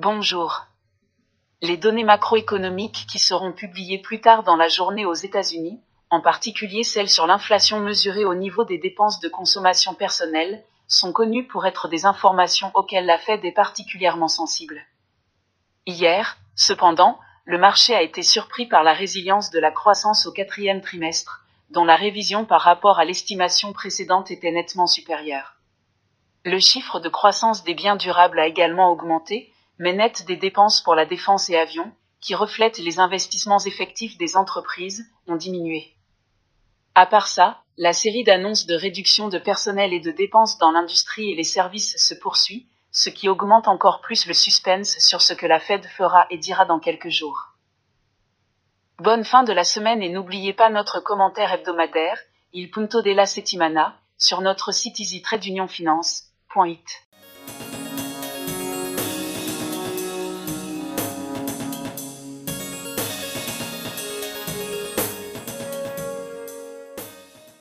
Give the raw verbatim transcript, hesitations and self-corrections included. Bonjour. Les données macroéconomiques qui seront publiées plus tard dans la journée aux États-Unis, en particulier celles sur l'inflation mesurée au niveau des dépenses de consommation personnelle, sont connues pour être des informations auxquelles la Fed est particulièrement sensible. Hier, cependant, le marché a été surpris par la résilience de la croissance au quatrième trimestre, dont la révision par rapport à l'estimation précédente était nettement supérieure. Le chiffre de croissance des biens durables a également augmenté, mais net des dépenses pour la défense et avions, qui reflètent les investissements effectifs des entreprises, ont diminué. À part ça, la série d'annonces de réduction de personnel et de dépenses dans l'industrie et les services se poursuit, ce qui augmente encore plus le suspense sur ce que la Fed fera et dira dans quelques jours. Bonne fin de la semaine et n'oubliez pas notre commentaire hebdomadaire, Il Punto della Settimana, sur notre site easy trade union finance point it.